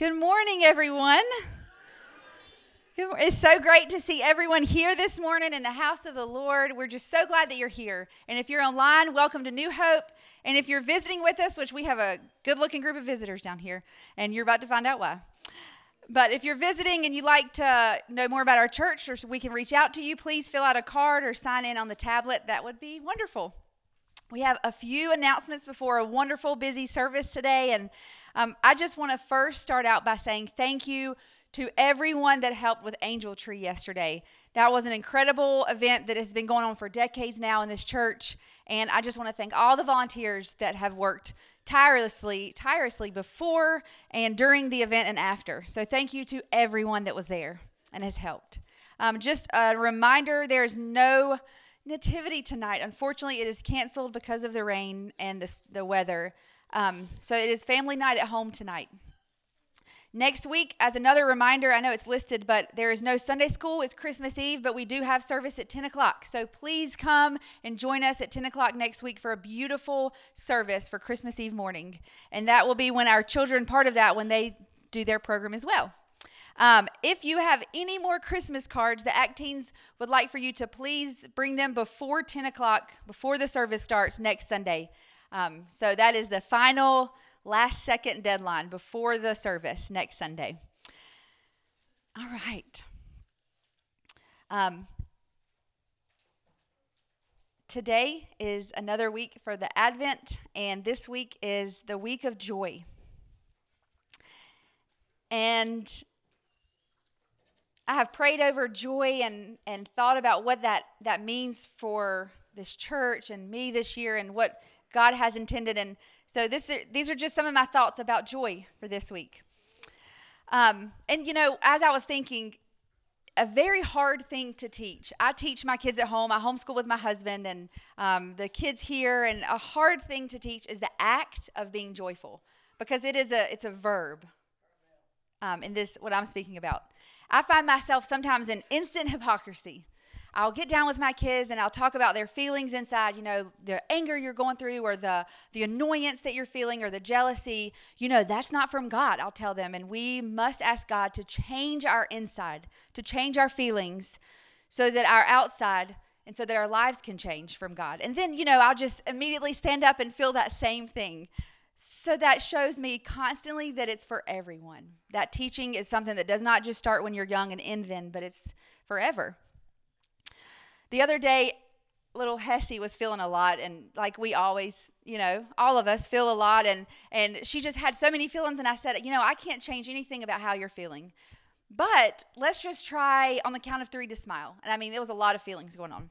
Good morning, everyone. It's so great to see everyone here this morning in the house of the Lord. We're just so glad that you're here. And if you're online, welcome to New Hope. And if you're visiting with us, which we have a good-looking group of visitors down here, and you're about to find out why. But if you're visiting and you'd like to know more about our church, or we can reach out to you, please fill out a card or sign in on the tablet. That would be wonderful. We have a few announcements before a wonderful, busy service today, and I just want to first start out by saying thank you to everyone that helped with Angel Tree yesterday. That was an incredible event that has been going on for decades now in this church, and I just want to thank all the volunteers that have worked tirelessly before and during the event and after. So thank you to everyone that was there and has helped. Just a reminder, there is no nativity tonight. Unfortunately, it is canceled because of the rain and the weather. So it is family night at home tonight. Next week, as another reminder, I know it's listed, but there is no Sunday school. It's Christmas Eve, but we do have service at 10 o'clock. So please come and join us at 10 o'clock next week for a beautiful service for Christmas Eve morning. And that will be when our children, part of that, when they do their program as well. If you have any more Christmas cards, the ActTeens would like for you to please bring them before 10 o'clock, before the service starts next Sunday. So that is the final last-second deadline before the service next Sunday. All right. Today is another week for the Advent, and this week is the week of joy. And I have prayed over joy and thought about what that means for this church and me this year and what God has intended. And so these are just some of my thoughts about joy for this week. And, you know, as I was thinking, a very hard thing to teach. I teach my kids at home. I homeschool with my husband and the kids here. And a hard thing to teach is the act of being joyful, because it's a verb in this, what I'm speaking about. I find myself sometimes in instant hypocrisy. I'll get down with my kids and I'll talk about their feelings inside, you know, the anger you're going through or the annoyance that you're feeling or the jealousy. You know, that's not from God, I'll tell them. And we must ask God to change our inside, to change our feelings so that our outside and so that our lives can change from God. And then, you know, I'll just immediately stand up and feel that same thing. So that shows me constantly that it's for everyone. That teaching is something that does not just start when you're young and end then, but it's forever. The other day, little Hessie was feeling a lot, and like we always, you know, all of us feel a lot, and she just had so many feelings, and I said, you know, I can't change anything about how you're feeling, but let's just try on the count of three to smile. And I mean, there was a lot of feelings going on,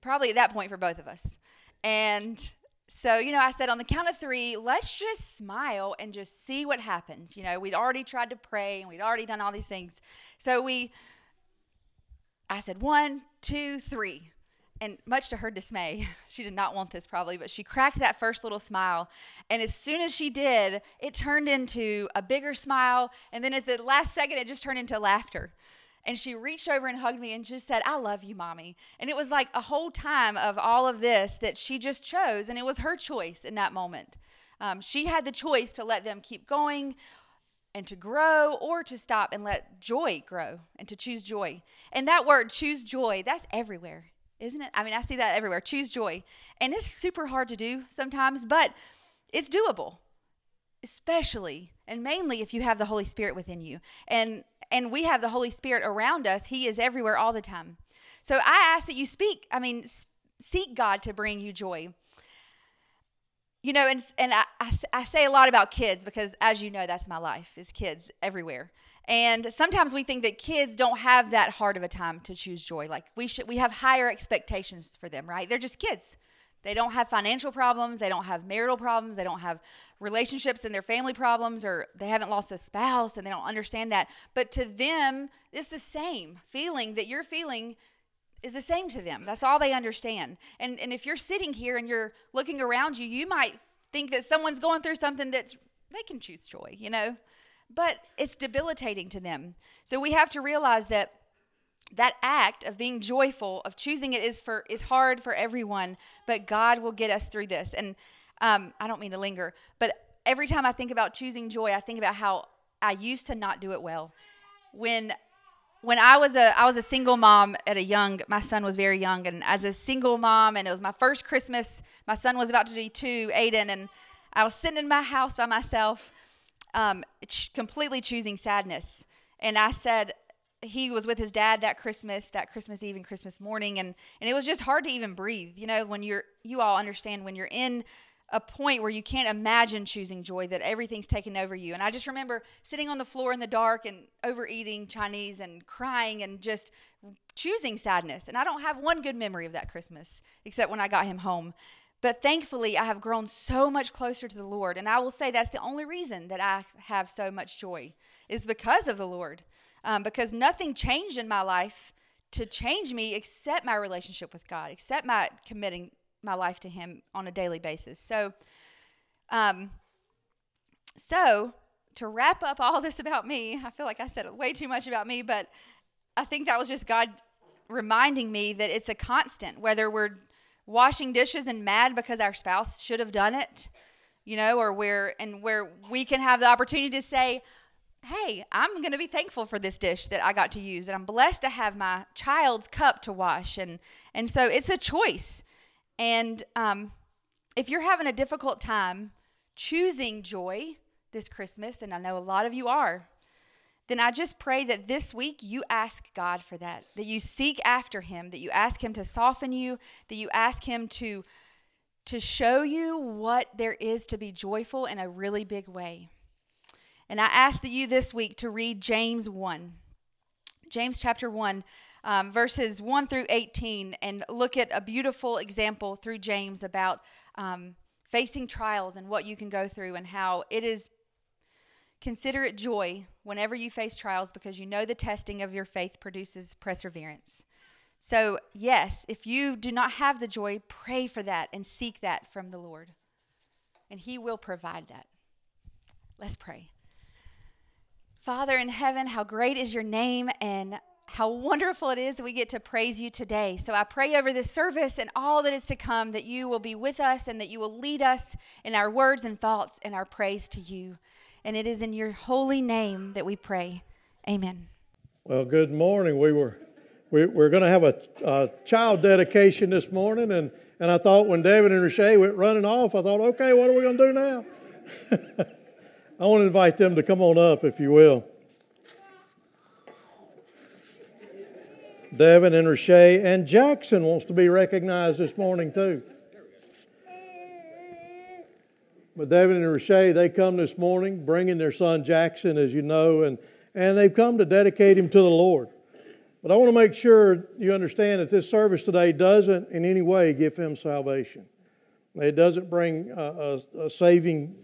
probably at that point for both of us, and so, you know, I said on the count of three, let's just smile and just see what happens. You know, we'd already tried to pray and we'd already done all these things. So I said, 1, 2, 3. And much to her dismay, she did not want this probably, but she cracked that first little smile. And as soon as she did, it turned into a bigger smile. And then at the last second, it just turned into laughter. And she reached over and hugged me and just said, I love you, Mommy. And it was like a whole time of all of this that she just chose, and it was her choice in that moment. She had the choice to let them keep going and to grow, or to stop and let joy grow and to choose joy. And that word, choose joy, that's everywhere, isn't it? I mean, I see that everywhere, choose joy. And it's super hard to do sometimes, but it's doable, especially and mainly if you have the Holy Spirit within you. And we have the Holy Spirit around us. He is everywhere all the time. So I ask that you seek God to bring you joy. You know, and I say a lot about kids because, as you know, that's my life, is kids everywhere. And sometimes we think that kids don't have that hard of a time to choose joy. Like we have higher expectations for them, right? They're just kids. They don't have financial problems. They don't have marital problems. They don't have relationships and their family problems, or they haven't lost a spouse and they don't understand that. But to them, it's the same feeling that you're feeling is the same to them. That's all they understand. And if you're sitting here and you're looking around you, you might think that someone's going through something they can choose joy, you know, but it's debilitating to them. So we have to realize that act of being joyful, of choosing it, is hard for everyone, but God will get us through this. And I don't mean to linger, but every time I think about choosing joy, I think about how I used to not do it well. When I was a single mom at a young, my son was very young, and as a single mom, and it was my first Christmas, my son was about to be 2, Aiden, and I was sitting in my house by myself, completely choosing sadness. And I said, he was with his dad that Christmas Eve and Christmas morning, and it was just hard to even breathe. You know, when you all understand when you're in a point where you can't imagine choosing joy, that everything's taken over you. And I just remember sitting on the floor in the dark and overeating Chinese and crying and just choosing sadness. And I don't have one good memory of that Christmas, except when I got him home. But thankfully, I have grown so much closer to the Lord. And I will say that's the only reason that I have so much joy is because of the Lord. Because nothing changed in my life to change me except my relationship with God, except my committing my life to Him on a daily basis. So to wrap up all this about me, I feel like I said way too much about me, but I think that was just God reminding me that it's a constant, whether we're washing dishes and mad because our spouse should have done it, you know, or where we can have the opportunity to say, hey, I'm going to be thankful for this dish that I got to use, and I'm blessed to have my child's cup to wash. And so it's a choice. And if you're having a difficult time choosing joy this Christmas, and I know a lot of you are, then I just pray that this week you ask God for that you seek after Him, that you ask Him to soften you, that you ask Him to show you what there is to be joyful in a really big way. And I ask that you this week to read James 1, James chapter 1, verses 1 through 18, and look at a beautiful example through James about facing trials and what you can go through and how it is, consider it joy whenever you face trials, because you know the testing of your faith produces perseverance. So yes, if you do not have the joy, pray for that and seek that from the Lord, and He will provide that. Let's pray. Father in heaven, how great is your name, and how wonderful it is that we get to praise you today. So I pray over this service and all that is to come that you will be with us and that you will lead us in our words and thoughts and our praise to you. And it is in your holy name that we pray. Amen. Well, good morning. We're going to have a child dedication this morning, and I thought when Devin and Reshe went running off, I thought, okay, what are we going to do now? I want to invite them to come on up, if you will. Devin and Reshe and Jackson wants to be recognized this morning, too. But Devin and Reshe, they come this morning bringing their son Jackson, as you know, and they've come to dedicate him to the Lord. But I want to make sure you understand that this service today doesn't in any way give him salvation. It doesn't bring a saving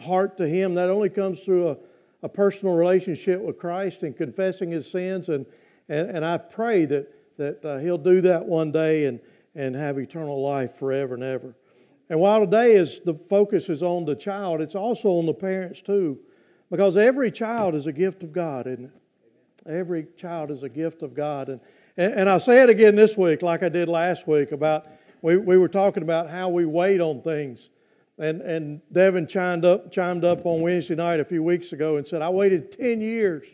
heart to him. That only comes through a personal relationship with Christ and confessing his sins. And I pray that he'll do that one day and have eternal life forever and ever. And while today the focus is on the child, it's also on the parents too. Because every child is a gift of God, isn't it? Every child is a gift of God. And I'll say it again this week like I did last week about... We were talking about how we wait on things. And Devin chimed up on Wednesday night a few weeks ago and said, I waited 10 years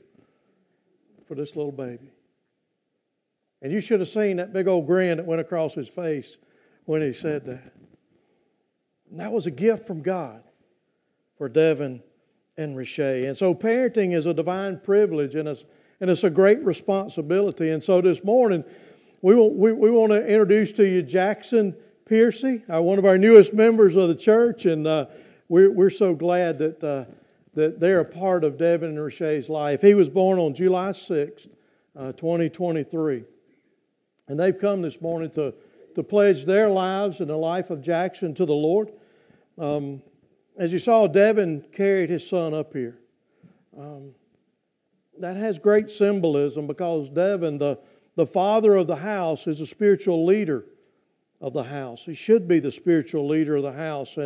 for this little baby. And you should have seen that big old grin that went across his face when he said that. And that was a gift from God for Devin and Reshe. And so parenting is a divine privilege, and it's a great responsibility. And so this morning... We want to introduce to you Jackson Piercy, one of our newest members of the church, and we're so glad that they're a part of Devin and Reshe's life. He was born on July 6th, 2023, and they've come this morning to pledge their lives and the life of Jackson to the Lord. As you saw, Devin carried his son up here. That has great symbolism because Devin, the father of the house, is a spiritual leader of the house. He should be the spiritual leader of the house.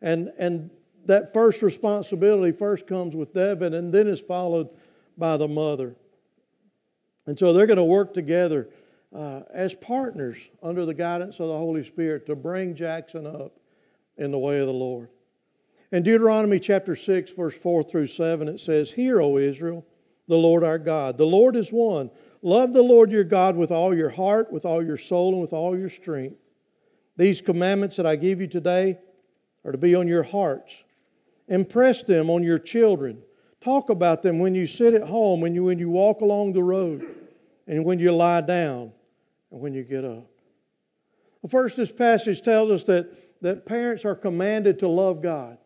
And that first responsibility first comes with Devin and then is followed by the mother. And so they're going to work together as partners under the guidance of the Holy Spirit to bring Jackson up in the way of the Lord. In Deuteronomy chapter 6, verse 4 through 7, it says, "Hear, O Israel, the Lord our God. The Lord is one. Love the Lord your God with all your heart, with all your soul, and with all your strength. These commandments that I give you today are to be on your hearts. Impress them on your children. Talk about them when you sit at home, when you walk along the road, and when you lie down, and when you get up." Well, first, this passage tells us that parents are commanded to love God.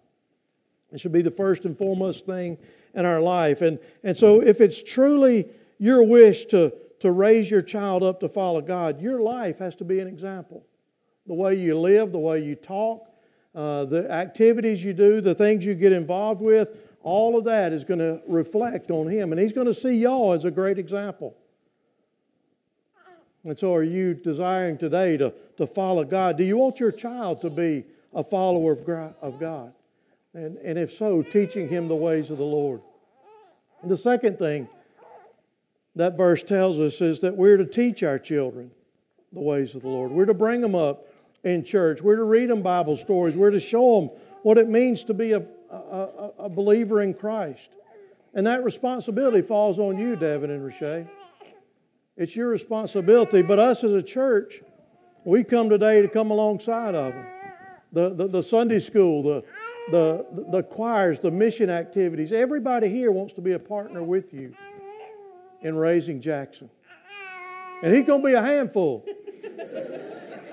It should be the first and foremost thing in our life. And so if it's truly your wish to raise your child up to follow God, your life has to be an example. The way you live, the way you talk, the activities you do, the things you get involved with, all of that is going to reflect on Him. And He's going to see y'all as a great example. And so are you desiring today to follow God? Do you want your child to be a follower of God? And if so, teaching him the ways of the Lord. And the second thing that verse tells us is that we're to teach our children the ways of the Lord. We're to bring them up in church. We're to read them Bible stories. We're to show them what it means to be a believer in Christ. And that responsibility falls on you, Devin and Reshe. It's your responsibility. But us as a church, we come today to come alongside of them. The Sunday school, the choirs, the mission activities. Everybody here wants to be a partner with you in raising Jackson. And he's going to be a handful.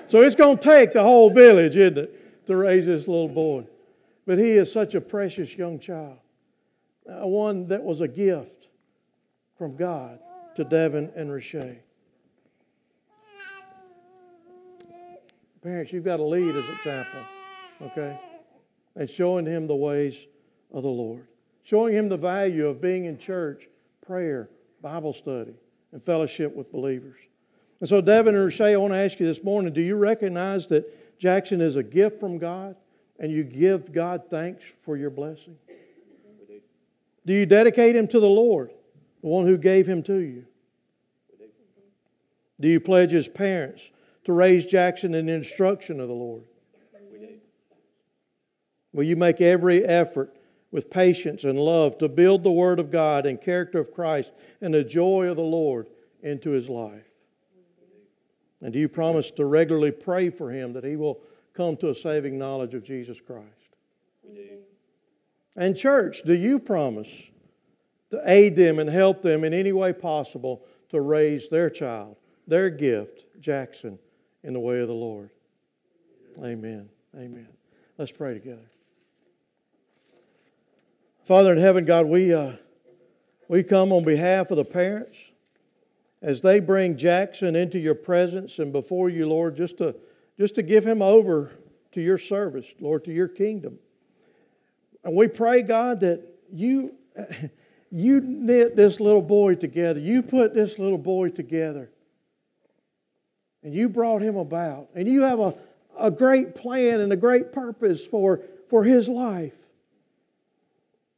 So it's going to take the whole village, isn't it, to raise this little boy. But he is such a precious young child. One that was a gift from God to Devin and Reshe. Parents, you've got to lead as example, okay? And showing him the ways of the Lord. Showing him the value of being in church, prayer, Bible study, and fellowship with believers. And so Devin and Reshe, I want to ask you this morning, do you recognize that Jackson is a gift from God and you give God thanks for your blessing? Do you dedicate him to the Lord, the one who gave him to you? Do you pledge as parents to raise Jackson in the instruction of the Lord? Will you make every effort with patience and love to build the Word of God and character of Christ and the joy of the Lord into his life? And do you promise to regularly pray for him that he will come to a saving knowledge of Jesus Christ? We do. And church, do you promise to aid them and help them in any way possible to raise their child, their gift, Jackson, in the way of the Lord? Amen. Amen. Let's pray together. Father in heaven, God, we come on behalf of the parents as they bring Jackson into your presence and before you, Lord, just to give him over to your service, Lord, to your kingdom. And we pray, God, that you knit this little boy together. You put this little boy together. And you brought him about. And you have a great plan and a great purpose for his life.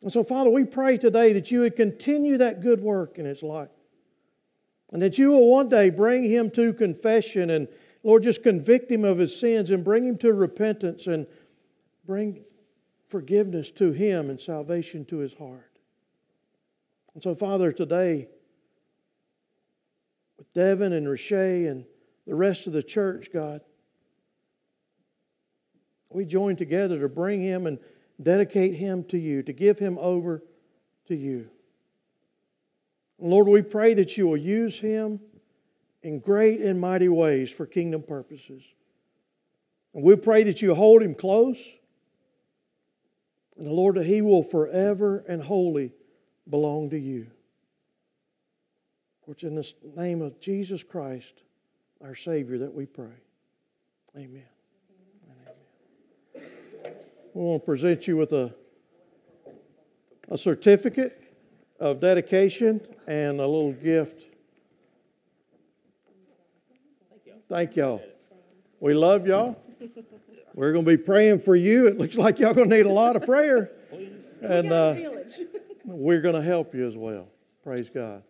And so, Father, we pray today that you would continue that good work in his life. And that you will one day bring him to confession and, Lord, just convict him of his sins and bring him to repentance and bring forgiveness to him and salvation to his heart. And so, Father, today, with Devin and Reshe and the rest of the church, God, we join together to bring him and dedicate him to you, to give him over to you. Lord, we pray that you will use him in great and mighty ways for kingdom purposes. And we pray that you hold him close, and the Lord, that he will forever and wholly belong to you. For it's in the name of Jesus Christ, our Savior, that we pray. Amen. Amen. We want to present you with a certificate of dedication and a little gift. Thank y'all. We love y'all. We're going to be praying for you. It looks like y'all going to need a lot of prayer. And we're going to help you as well. Praise God.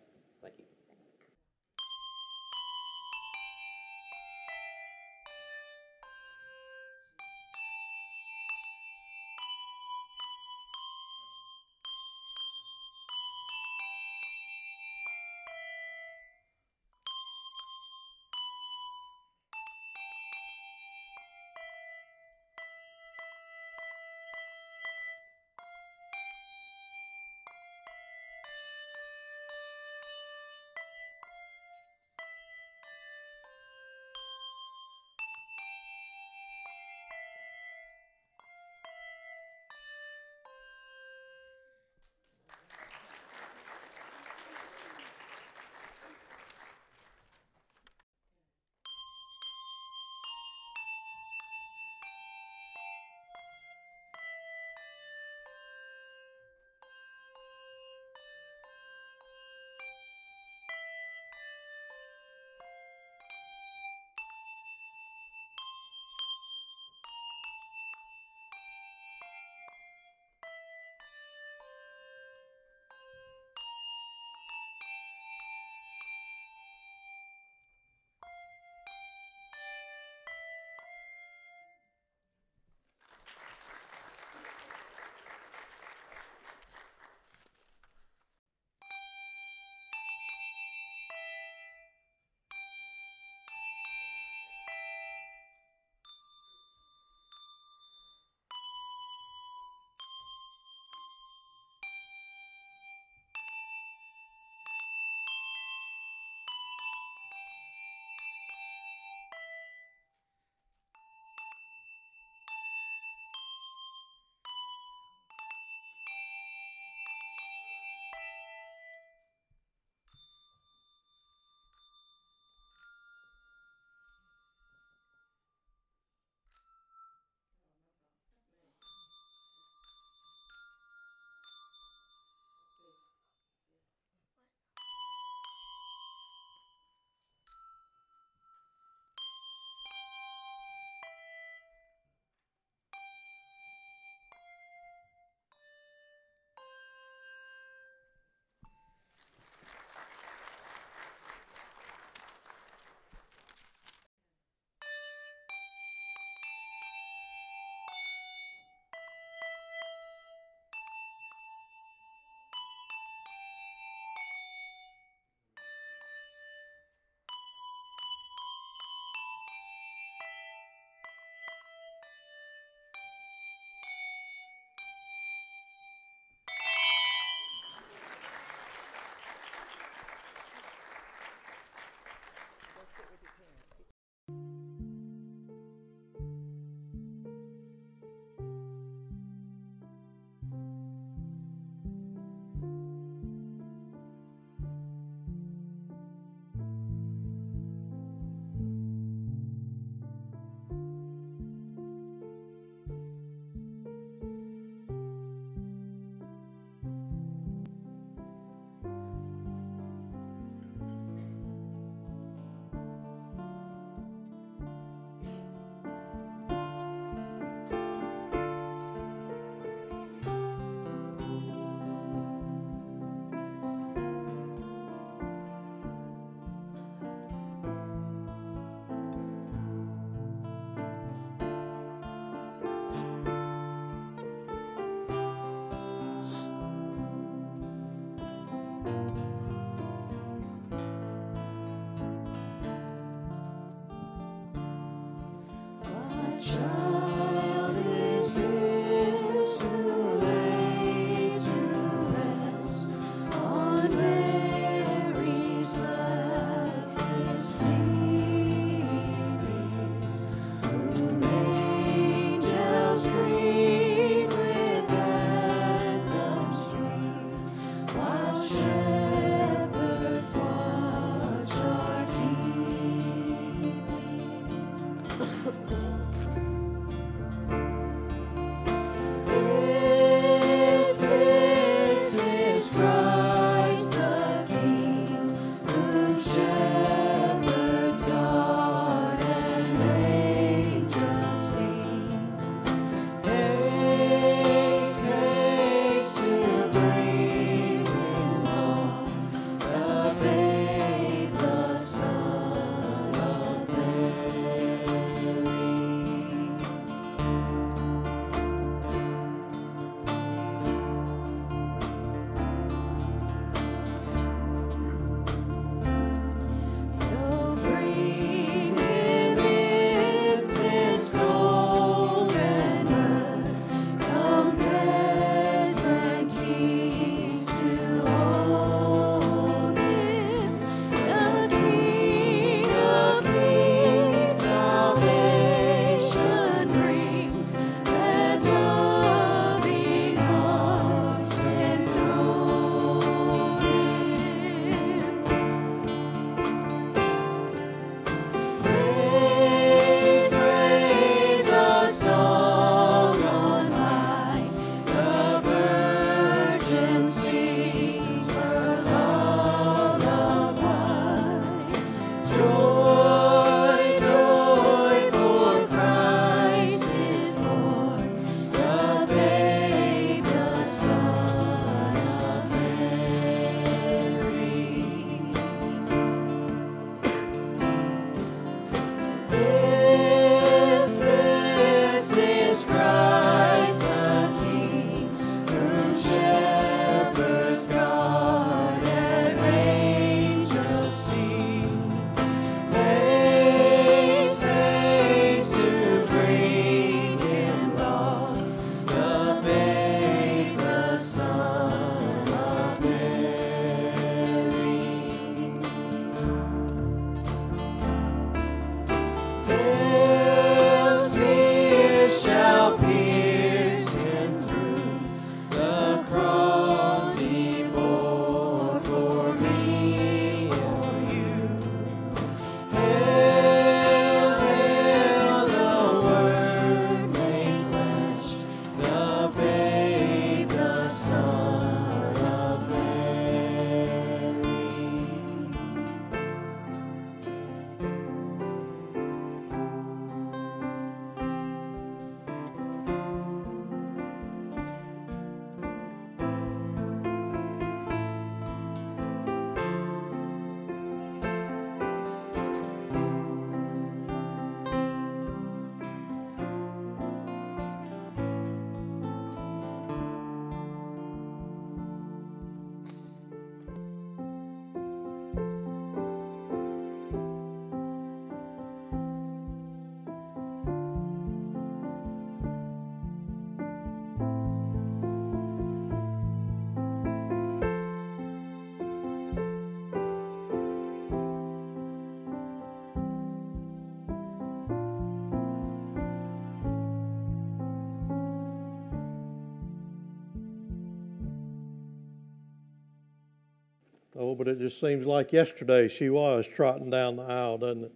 Oh, but it just seems like yesterday she was trotting down the aisle, doesn't it?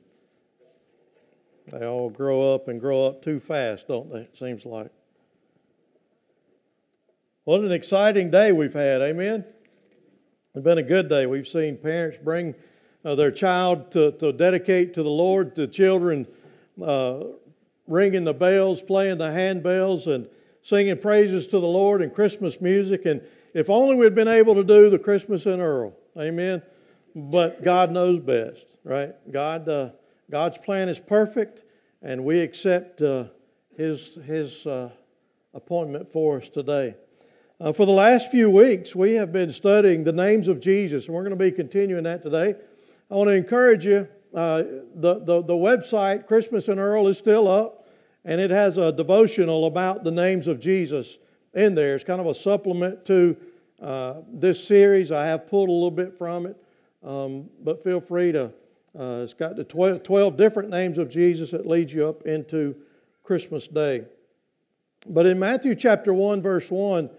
They all grow up and grow up too fast, don't they? It seems like. What an exciting day we've had, amen? It's been a good day. We've seen parents bring their child to dedicate to the Lord, the children ringing the bells, playing the handbells, and singing praises to the Lord and Christmas music. And if only we'd been able to do the Christmas in Yearl, amen? But God knows best, right? God's plan is perfect, and we accept His appointment for us today. For the last few weeks, we have been studying the names of Jesus, and we're going to be continuing that today. I want to encourage you, the website, Christmas in Yearl, is still up, and it has a devotional about the names of Jesus in there. It's kind of a supplement to this series. I have pulled a little bit from it, but feel free to... it's got the 12 different names of Jesus that leads you up into Christmas Day. But in Matthew chapter 1, verse 1,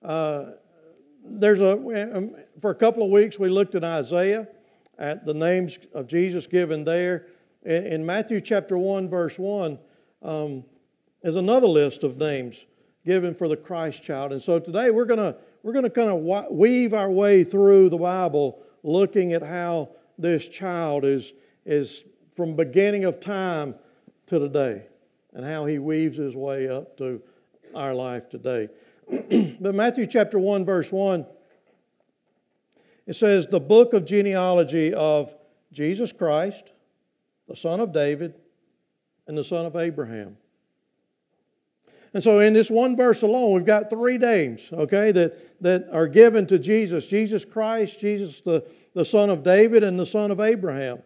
for a couple of weeks we looked at Isaiah, at the names of Jesus given there. In Matthew chapter 1, verse 1, is another list of names given for the Christ child. And so today we're going to kind of weave our way through the Bible, looking at how this child is from beginning of time to today, and how he weaves his way up to our life today. But Matthew chapter 1, verse 1, it says, the book of genealogy of Jesus Christ, the son of David, and the son of Abraham. And so in this one verse alone, we've got three names, okay, that are given to Jesus. Jesus Christ, Jesus the son of David, and the son of Abraham.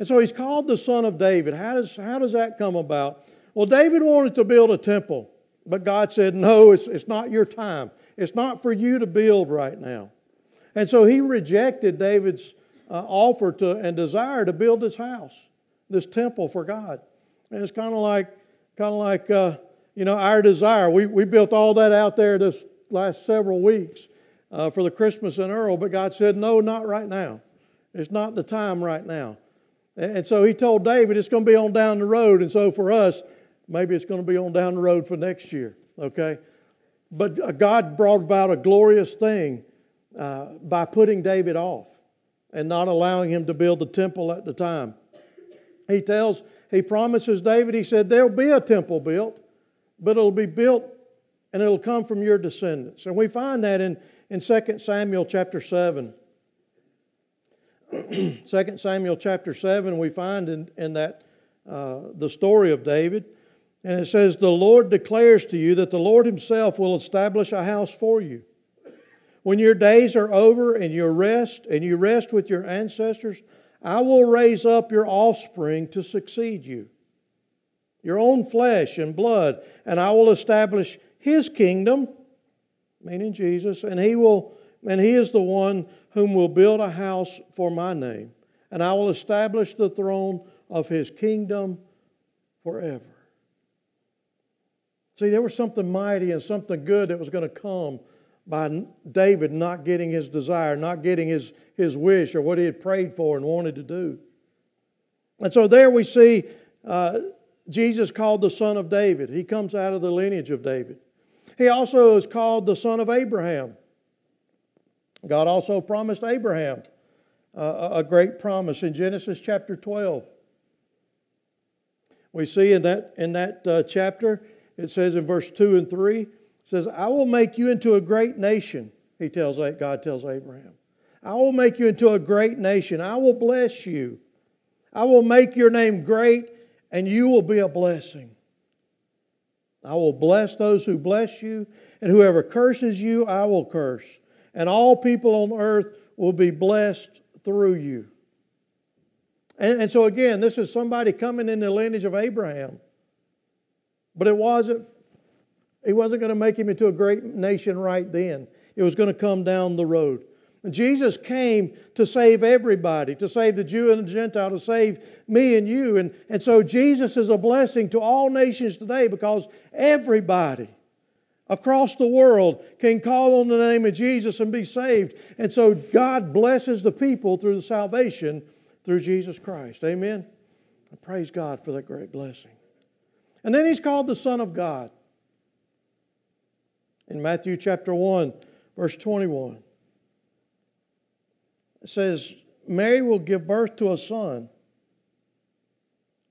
And so he's called the son of David. How does that come about? Well, David wanted to build a temple, but God said, no, it's not your time. It's not for you to build right now. And so he rejected David's offer to and desire to build this house, this temple for God. And it's kind of like our desire. We built all that out there this last several weeks. For the Christmas in Yearl, but God said, no, not right now. It's not the time right now. And so he told David, it's going to be on down the road. And so for us, maybe it's going to be on down the road for next year, okay? But God brought about a glorious thing by putting David off and not allowing him to build the temple at the time. He promises David, he said, there'll be a temple built, but it'll be built and it'll come from your descendants. And we find that in 2 Samuel chapter 7, 2 Samuel chapter 7, we find in that the story of David. And it says, the Lord declares to you that the Lord himself will establish a house for you. When your days are over and you rest with your ancestors, I will raise up your offspring to succeed you, your own flesh and blood, and I will establish his kingdom, meaning Jesus, and he is the one whom will build a house for my name, and I will establish the throne of his kingdom forever. See, there was something mighty and something good that was going to come by David not getting his desire, not getting his wish or what he had prayed for and wanted to do. And so there we see Jesus called the son of David. He comes out of the lineage of David. He also is called the son of Abraham. God also promised Abraham a great promise in Genesis chapter 12. We see in that chapter, it says in verse 2 and 3, it says, I will make you into a great nation, God tells Abraham. I will make you into a great nation. I will bless you. I will make your name great, and you will be a blessing. I will bless those who bless you, and whoever curses you, I will curse. And all people on earth will be blessed through you. And so again, this is somebody coming in the lineage of Abraham. But he wasn't going to make him into a great nation right then. It was going to come down the road. And Jesus came to save everybody, to save the Jew and the Gentile, to save me and you. And so Jesus is a blessing to all nations today because everybody, across the world can call on the name of Jesus and be saved. And so God blesses the people through the salvation through Jesus Christ. Amen? I praise God for that great blessing. And then He's called the Son of God. In Matthew chapter 1, verse 21, it says, Mary will give birth to a son,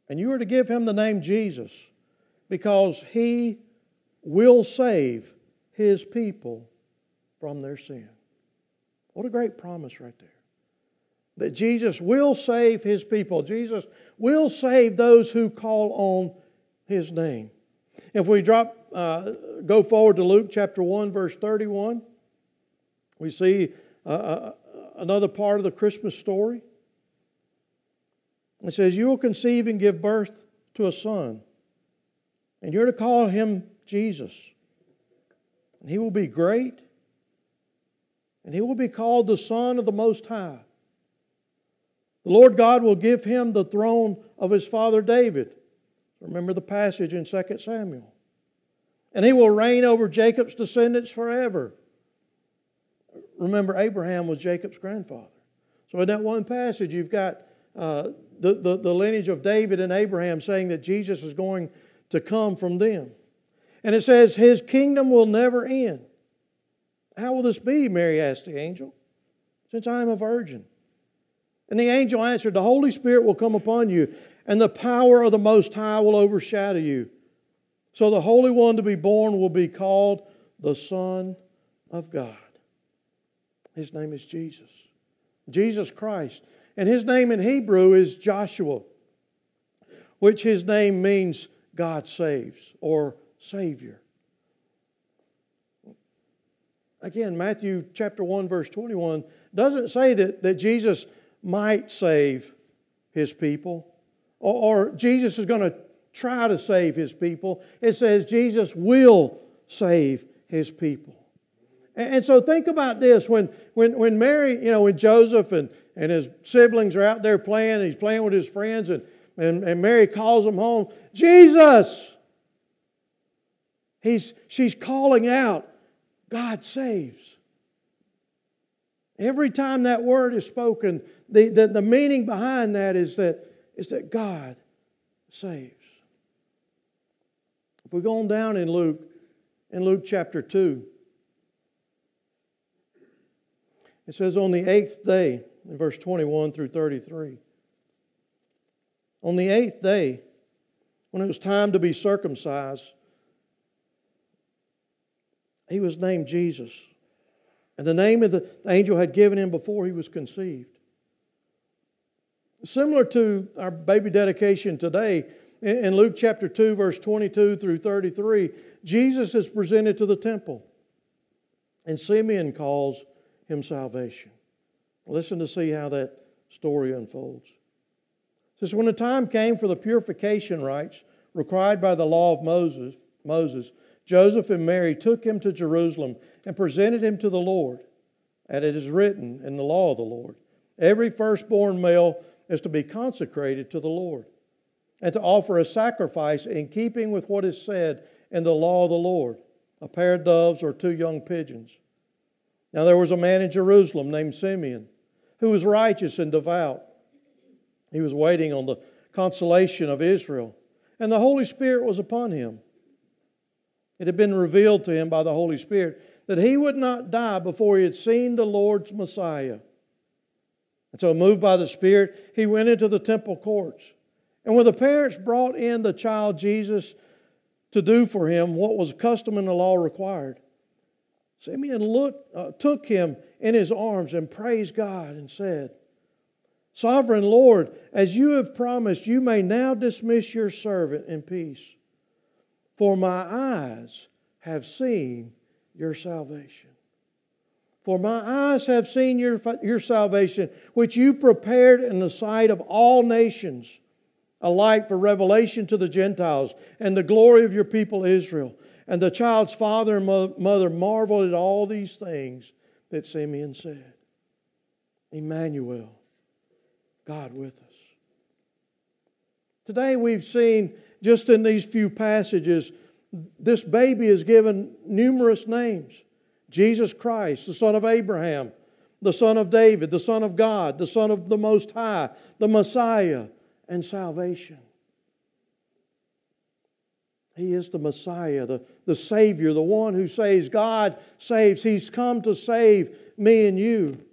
and you are to give Him the name Jesus, because He will save His people from their sin. What a great promise right there. That Jesus will save His people. Jesus will save those who call on His name. If we go forward to Luke chapter 1, verse 31, we see another part of the Christmas story. It says, you will conceive and give birth to a son, and you're to call Him Jesus. And He will be great, and He will be called the Son of the Most High. The Lord God will give Him the throne of His father David. Remember the passage in 2 Samuel. And He will reign over Jacob's descendants forever. Remember, Abraham was Jacob's grandfather. So in that one passage, you've got the lineage of David and Abraham saying that Jesus is going to come from them. And it says, His kingdom will never end. How will this be, Mary asked the angel, since I am a virgin? And the angel answered, the Holy Spirit will come upon you, and the power of the Most High will overshadow you. So the Holy One to be born will be called the Son of God. His name is Jesus. Jesus Christ. And His name in Hebrew is Joshua, which His name means God saves or Savior. Again, Matthew chapter 1 verse 21 doesn't say that Jesus might save His people or Jesus is going to try to save His people. It says Jesus will save His people. And so think about this. When Mary, when Joseph and his siblings are out there playing, and he's playing with his friends, and Mary calls him home, Jesus! She's calling out, God saves. Every time that word is spoken, the meaning behind that is that God saves. If we go on down in Luke chapter 2, it says, on the eighth day, in verse 21 through 33, on the eighth day, when it was time to be circumcised, He was named Jesus. And the name of the angel had given Him before He was conceived. Similar to our baby dedication today, in Luke chapter 2, verse 22 through 33, Jesus is presented to the temple. And Simeon calls Him salvation. Listen to see how that story unfolds. It says, when the time came for the purification rites required by the law of Moses, Joseph and Mary took Him to Jerusalem and presented Him to the Lord. And it is written in the law of the Lord, every firstborn male is to be consecrated to the Lord, and to offer a sacrifice in keeping with what is said in the law of the Lord, a pair of doves or two young pigeons. Now there was a man in Jerusalem named Simeon, who was righteous and devout. He was waiting on the consolation of Israel, and the Holy Spirit was upon him. It had been revealed to him by the Holy Spirit that he would not die before he had seen the Lord's Messiah. And so, moved by the Spirit, he went into the temple courts. And when the parents brought in the child Jesus to do for Him what was custom in the law required, Simeon took Him in his arms and praised God and said, Sovereign Lord, as you have promised, you may now dismiss your servant in peace. For my eyes have seen your salvation. For my eyes have seen your salvation, which you prepared in the sight of all nations, a light for revelation to the Gentiles, and the glory of your people Israel. And the child's father and mother marveled at all these things that Simeon said. Emmanuel, God with us. Today we've seen, just in these few passages, this baby is given numerous names. Jesus Christ, the Son of Abraham, the Son of David, the Son of God, the Son of the Most High, the Messiah, and salvation. He is the Messiah, the Savior, the one who saves. God saves. He's come to save me and you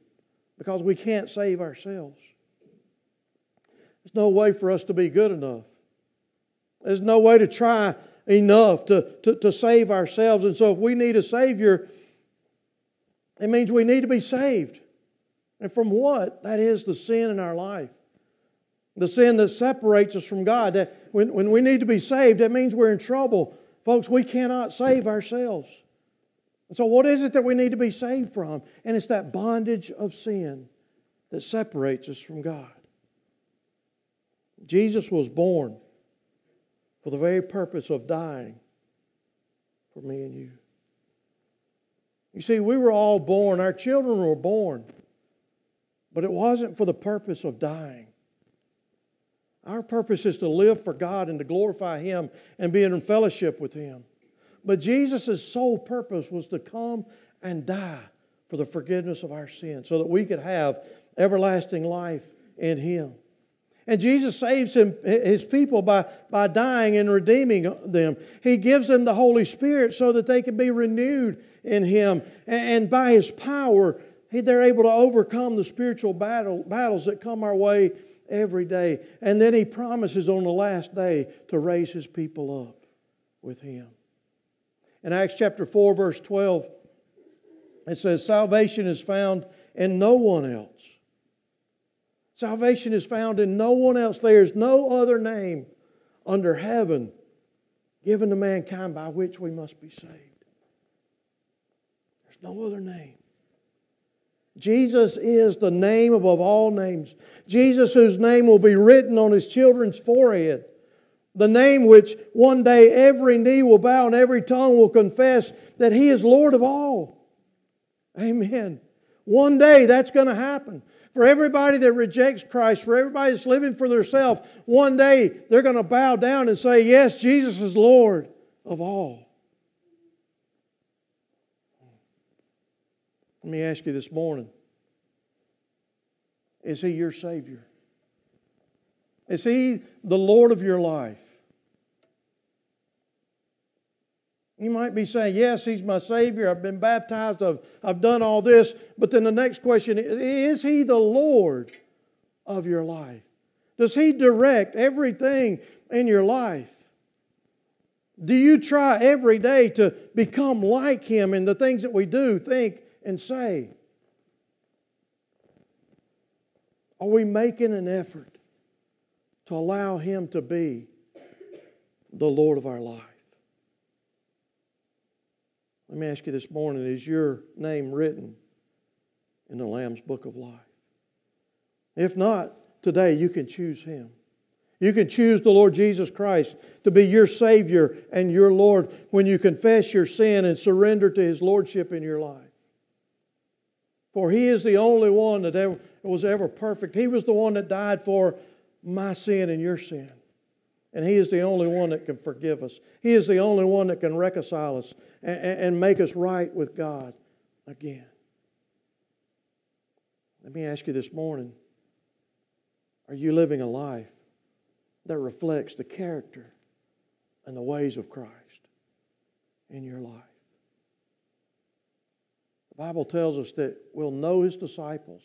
because we can't save ourselves. There's no way for us to be good enough. There's no way to try enough to save ourselves. And so if we need a Savior, it means we need to be saved. And from what? That is the sin in our life. The sin that separates us from God. That when we need to be saved, that means we're in trouble. Folks, we cannot save ourselves. And so what is it that we need to be saved from? And it's that bondage of sin that separates us from God. Jesus was born for the very purpose of dying for me and you. You see, we were all born. Our children were born. But it wasn't for the purpose of dying. Our purpose is to live for God and to glorify Him and be in fellowship with Him. But Jesus' sole purpose was to come and die for the forgiveness of our sins so that we could have everlasting life in Him. And Jesus saves His people by dying and redeeming them. He gives them the Holy Spirit so that they can be renewed in Him. And by His power, they're able to overcome the spiritual battles that come our way every day. And then He promises on the last day to raise His people up with Him. In Acts chapter 4, verse 12, it says, "Salvation is found in no one else." Salvation is found in no one else. There is no other name under heaven given to mankind by which we must be saved. There's no other name. Jesus is the name above all names. Jesus, whose name will be written on His children's forehead. The name which one day every knee will bow and every tongue will confess that He is Lord of all. Amen. One day that's going to happen. For everybody that rejects Christ, for everybody that's living for themselves, one day they're going to bow down and say, "Yes, Jesus is Lord of all." Let me ask you this morning, is He your Savior? Is He the Lord of your life? You might be saying, "Yes, He's my Savior. I've been baptized. I've done all this." But then the next question is He the Lord of your life? Does He direct everything in your life? Do you try every day to become like Him in the things that we do, think, and say? Are we making an effort to allow Him to be the Lord of our life? Let me ask you this morning, is your name written in the Lamb's Book of Life? If not, today you can choose Him. You can choose the Lord Jesus Christ to be your Savior and your Lord when you confess your sin and surrender to His Lordship in your life. For He is the only one that was ever perfect. He was the one that died for my sin and your sin. And He is the only one that can forgive us. He is the only one that can reconcile us and make us right with God again. Let me ask you this morning, are you living a life that reflects the character and the ways of Christ in your life? The Bible tells us that we'll know His disciples,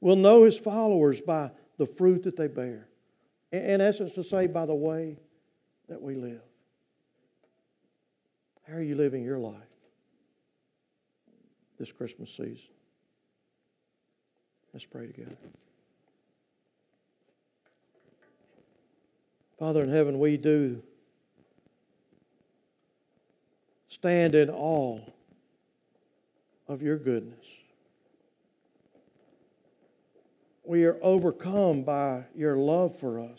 we'll know His followers by the fruit that they bear. In essence, to say, by the way that we live. How are you living your life this Christmas season? Let's pray together. Father in heaven, we do stand in awe of your goodness. We are overcome by your love for us.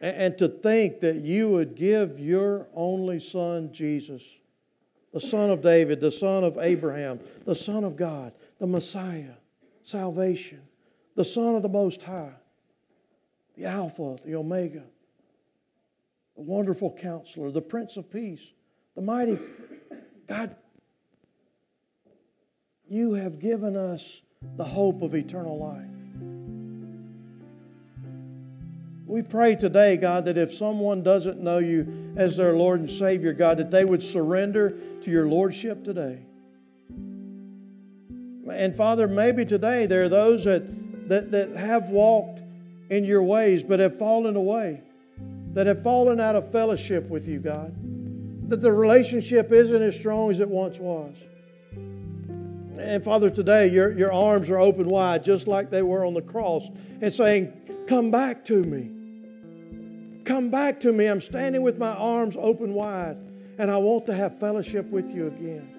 And to think that you would give your only Son, Jesus, the Son of David, the Son of Abraham, the Son of God, the Messiah, salvation, the Son of the Most High, the Alpha, the Omega, the Wonderful Counselor, the Prince of Peace, the Mighty God. You have given us the hope of eternal life. We pray today, God, that if someone doesn't know You as their Lord and Savior, God, that they would surrender to Your Lordship today. And Father, maybe today there are those that have walked in Your ways but have fallen away, that have fallen out of fellowship with You, God, that the relationship isn't as strong as it once was. And Father, today your arms are open wide, just like they were on the cross, and saying, "Come back to Me. Come back to Me. I'm standing with my arms open wide, and I want to have fellowship with You again."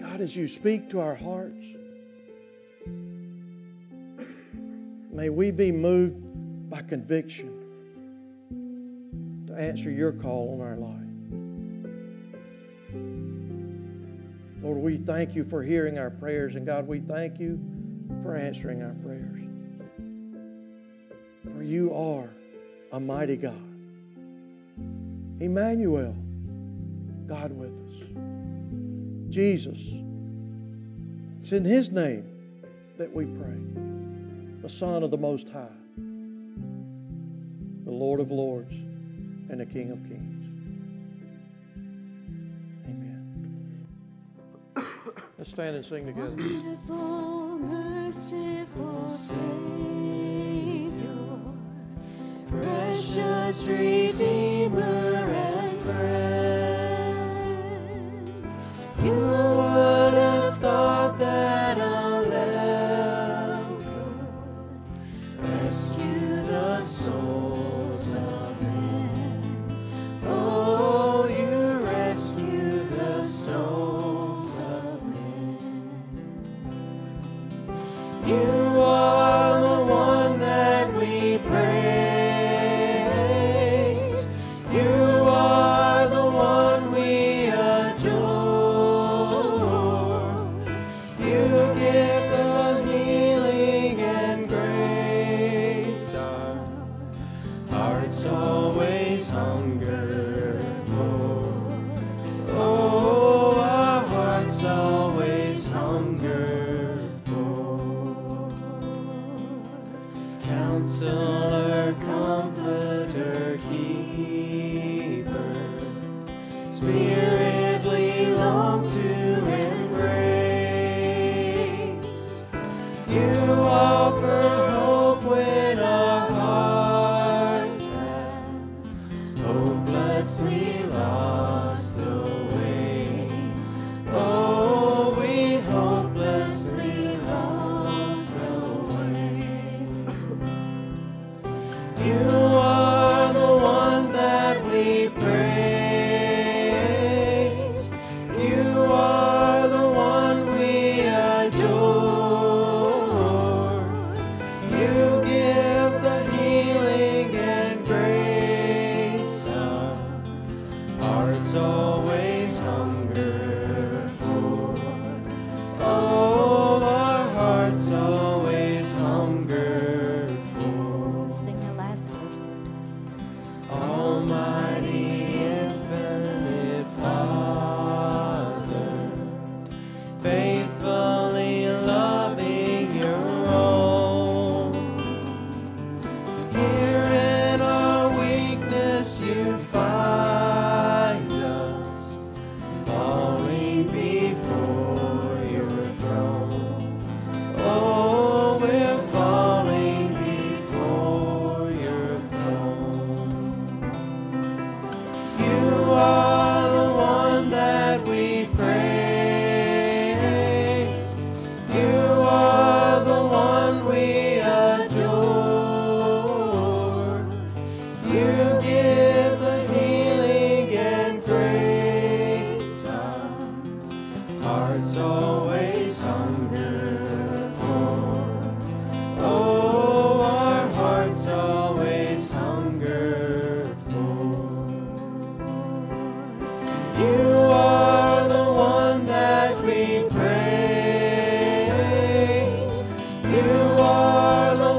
God, as You speak to our hearts, may we be moved by conviction to answer Your call on our life. Lord, we thank You for hearing our prayers, and God, we thank You for answering our prayers. For You are a mighty God. Emmanuel, God with us. Jesus, it's in His name that we pray. The Son of the Most High, the Lord of Lords, and the King of Kings. Amen. Let's stand and sing together. Wonderful, merciful Savior, precious Redeemer and friend, You would have thought that You are the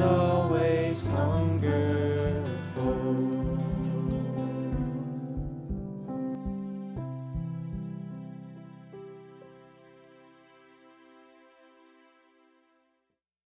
so